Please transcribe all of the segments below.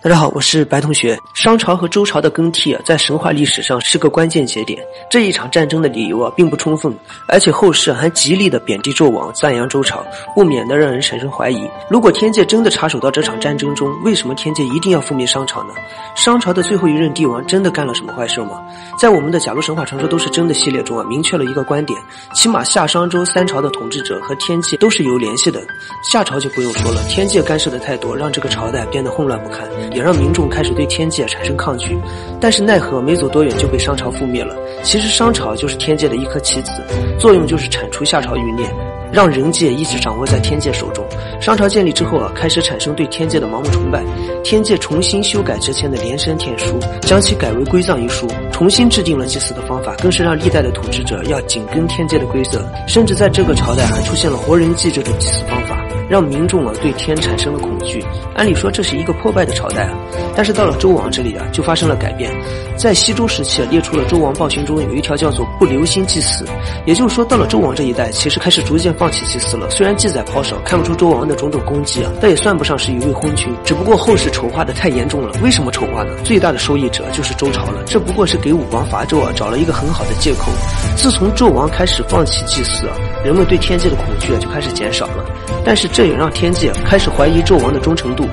大家好，我是白同学。商朝和周朝的更替在神话历史上是个关键节点。这一场战争的理由并不充分，而且后世还极力的贬低纣王，赞扬周朝，不免的让人产生怀疑。如果天界真的插手到这场战争中，为什么天界一定要覆灭商朝呢？商朝的最后一任帝王真的干了什么坏事吗？在我们的假如神话传说都是真的系列中明确了一个观点，起码夏商周三朝的统治者和天界都是有联系的。夏朝就不用说了，天界干涉的太多，让这个朝代变得混乱不堪，也让民众开始对天界产生抗拒，但是奈何没走多远就被商朝覆灭了。其实商朝就是天界的一颗棋子，作用就是铲除夏朝余孽，让人界一直掌握在天界手中。商朝建立之后开始产生对天界的盲目崇拜，天界重新修改之前的连山天书，将其改为归藏一书，重新制定了祭祀的方法，更是让历代的统治者要紧跟天界的规则，甚至在这个朝代还出现了活人祭这种祭祀方法，让民众对天产生了恐惧。按理说这是一个破败的朝代但是到了周王这里就发生了改变。在西周时期列出了周王暴行中有一条叫做不留心祭祀，也就是说到了周王这一代其实开始逐渐放弃祭祀了。虽然记载颇少，看不出周王的种种功绩但也算不上是一位昏君，只不过后世丑化的太严重了。为什么丑化呢？最大的受益者就是周朝了，这不过是给武王伐纣找了一个很好的借口。自从纣王开始放弃祭祀人们对天界的恐惧就开始减少了，但是这也让天界开始怀疑纣王的忠诚度。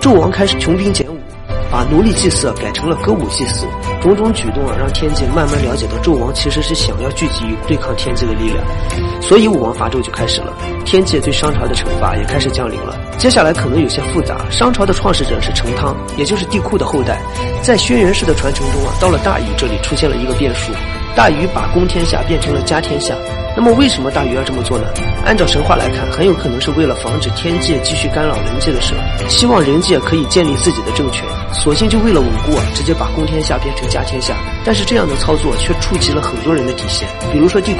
纣王开始穷兵简武，把奴隶祭祀改成了歌舞祭祀，种种举动让天界慢慢了解到纣王其实是想要聚集对抗天界的力量，所以武王伐纣就开始了，天界对商朝的惩罚也开始降临了。接下来可能有些复杂，商朝的创始者是成汤，也就是帝喾的后代，在轩辕氏的传承中到了大禹这里出现了一个变数，大禹把公天下变成了家天下。那么为什么大禹要这么做呢？按照神话来看，很有可能是为了防止天界继续干扰人界的事，希望人界可以建立自己的政权，索性就为了稳固直接把公天下变成家天下。但是这样的操作却触及了很多人的底线，比如说帝喾。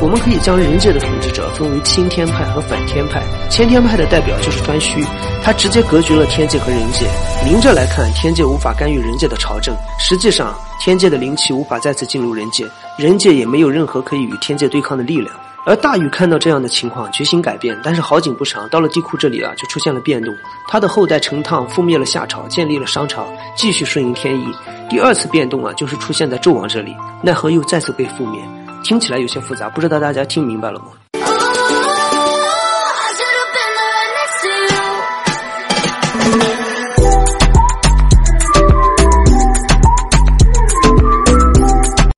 我们可以将人界的统治者分为钦天派和反天派，钦天派的代表就是颛顼，他直接隔绝了天界和人界。明着来看，天界无法干预人界的朝政，实际上天界的灵气无法再次进入人界，人界也没有任何可以与天界对抗的力量。而大禹看到这样的情况，决心改变，但是好景不长，到了帝喾这里就出现了变动。他的后代成汤覆灭了夏朝，建立了商朝，继续顺应天意。第二次变动就是出现在纣王这里，奈何又再次被覆灭。听起来有些复杂，不知道大家听明白了吗？